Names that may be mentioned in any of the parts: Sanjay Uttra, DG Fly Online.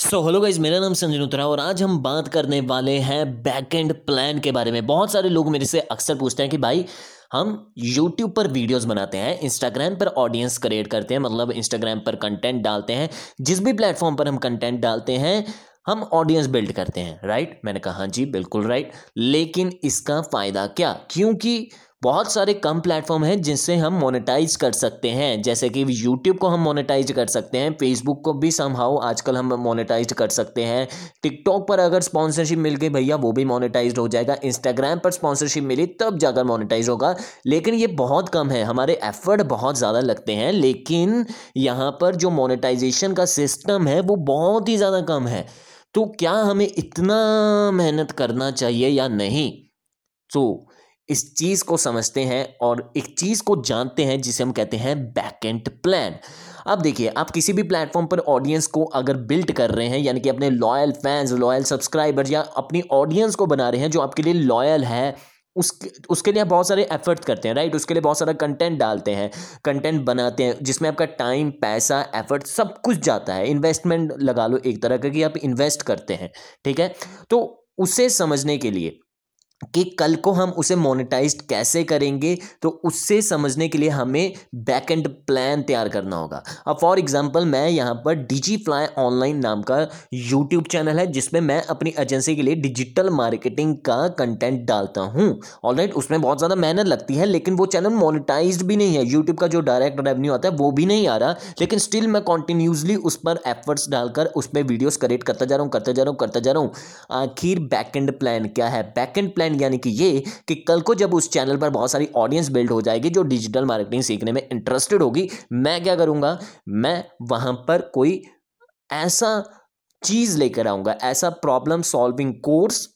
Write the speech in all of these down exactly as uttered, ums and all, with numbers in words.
So hello guys, मेरा नाम संजय उत्तरा और आज हम बात करने वाले हैं बैकएंड प्लान के बारे में। बहुत सारे लोग मेरे से अक्सर पूछते हैं कि भाई हम यूट्यूब पर वीडियोस बनाते हैं, इंस्टाग्राम पर ऑडियंस क्रिएट करते हैं, मतलब इंस्टाग्राम पर कंटेंट डालते हैं, जिस भी प्लेटफॉर्म पर हम कंटेंट डालते हैं हम ऑडियंस बिल्ड करते हैं, राइट। मैंने कहा हाँ जी बिल्कुल राइट, लेकिन इसका फ़ायदा क्या, क्योंकि बहुत सारे कम प्लेटफॉर्म हैं जिनसे हम मोनेटाइज कर सकते हैं, जैसे कि यूट्यूब को हम मोनेटाइज कर सकते हैं, फेसबुक को भी समहाउ आजकल हम मोनेटाइज कर सकते हैं, टिकटॉक पर अगर स्पॉन्सरशिप मिल गई भैया वो भी मोनेटाइज हो जाएगा, इंस्टाग्राम पर स्पॉन्सरशिप मिली तब जाकर मोनेटाइज होगा। लेकिन ये बहुत कम है, हमारे एफर्ट बहुत ज़्यादा लगते हैं, लेकिन यहाँ पर जो मोनेटाइजेशन का सिस्टम है वो बहुत ही ज़्यादा कम है। तो क्या हमें इतना मेहनत करना चाहिए या नहीं, तो इस चीज़ को समझते हैं और एक चीज़ को जानते हैं जिसे हम कहते हैं बैकएंड प्लान। अब देखिए, आप किसी भी प्लेटफॉर्म पर ऑडियंस को अगर बिल्ड कर रहे हैं, यानी कि अपने लॉयल फैंस, लॉयल सब्सक्राइबर्स या अपनी ऑडियंस को बना रहे हैं जो आपके लिए लॉयल है, उसके उसके लिए आप बहुत सारे एफर्ट करते हैं, राइट। उसके लिए बहुत सारा कंटेंट डालते हैं, कंटेंट बनाते हैं, जिसमें आपका टाइम, पैसा, एफर्ट सब कुछ जाता है, इन्वेस्टमेंट लगा लो एक तरह का कि आप इन्वेस्ट करते हैं, ठीक है। तो उसे समझने के लिए कि कल को हम उसे मोनेटाइज्ड कैसे करेंगे, तो उससे समझने के लिए हमें बैकएंड प्लान तैयार करना होगा। अब फॉर एग्जांपल मैं यहाँ पर डीजी फ्लाई ऑनलाइन नाम का यूट्यूब चैनल है जिसमें मैं अपनी एजेंसी के लिए डिजिटल मार्केटिंग का कंटेंट डालता हूँ, ऑलराइट। उसमें बहुत ज़्यादा मेहनत लगती है, लेकिन वो चैनल मोनेटाइज्ड भी नहीं है, यूट्यूब का जो डायरेक्ट रेवेन्यू आता है वो भी नहीं आ रहा, लेकिन स्टिल मैं कॉन्टीन्यूसली उस पर एफर्ट्स डालकर उस पर वीडियोज़ क्रिएट करता जा रहा हूँ करता जा रहा हूँ करता जा रहा हूँ आखिर बैकएंड प्लान क्या है? बैकएंड प्लान यानी कि ये कि कल को जब उस चैनल पर बहुत सारी ऑडियंस बिल्ड हो जाएगी जो डिजिटल मार्केटिंग सीखने में इंटरेस्टेड होगी, मैं क्या करूंगा, मैं वहां पर कोई ऐसा चीज लेकर आऊंगा, ऐसा प्रॉब्लम सॉल्विंग कोर्स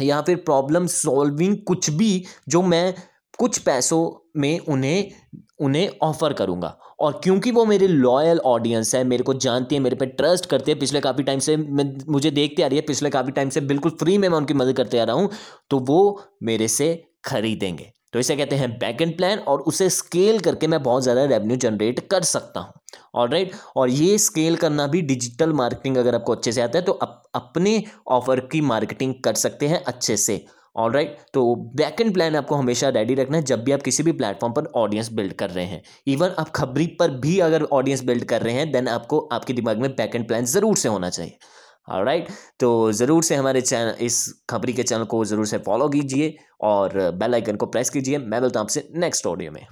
या फिर प्रॉब्लम सॉल्विंग कुछ भी, जो मैं कुछ पैसों में उन्हें उन्हें ऑफर करूंगा। और क्योंकि वो मेरे लॉयल ऑडियंस है, मेरे को जानती है, मेरे पे ट्रस्ट करते हैं, पिछले काफ़ी टाइम से मुझे देखते आ रही है, पिछले काफ़ी टाइम से बिल्कुल फ्री में मैं उनकी मदद करते आ रहा हूँ, तो वो मेरे से खरीदेंगे। तो इसे कहते हैं बैकएंड प्लान और उसे स्केल करके मैं बहुत ज़्यादा रेवेन्यू जनरेट कर सकता हूँ, ऑलराइट। और ये स्केल करना भी डिजिटल मार्केटिंग अगर आपको अच्छे से आता है तो आप अपने ऑफर की मार्केटिंग कर सकते हैं अच्छे से, ऑलराइट। तो बैकएंड प्लान आपको हमेशा रेडी रखना है जब भी आप किसी भी प्लेटफॉर्म पर ऑडियंस बिल्ड कर रहे हैं। इवन आप खबरी पर भी अगर ऑडियंस बिल्ड कर रहे हैं, देन आपको आपके दिमाग में बैकएंड प्लान ज़रूर से होना चाहिए, ऑलराइट। तो ज़रूर से हमारे चैनल, इस खबरी के चैनल को ज़रूर से फॉलो कीजिए और बेल आइकन को प्रेस कीजिए। मैं मिलता हूँ आपसे नेक्स्ट ऑडियो में।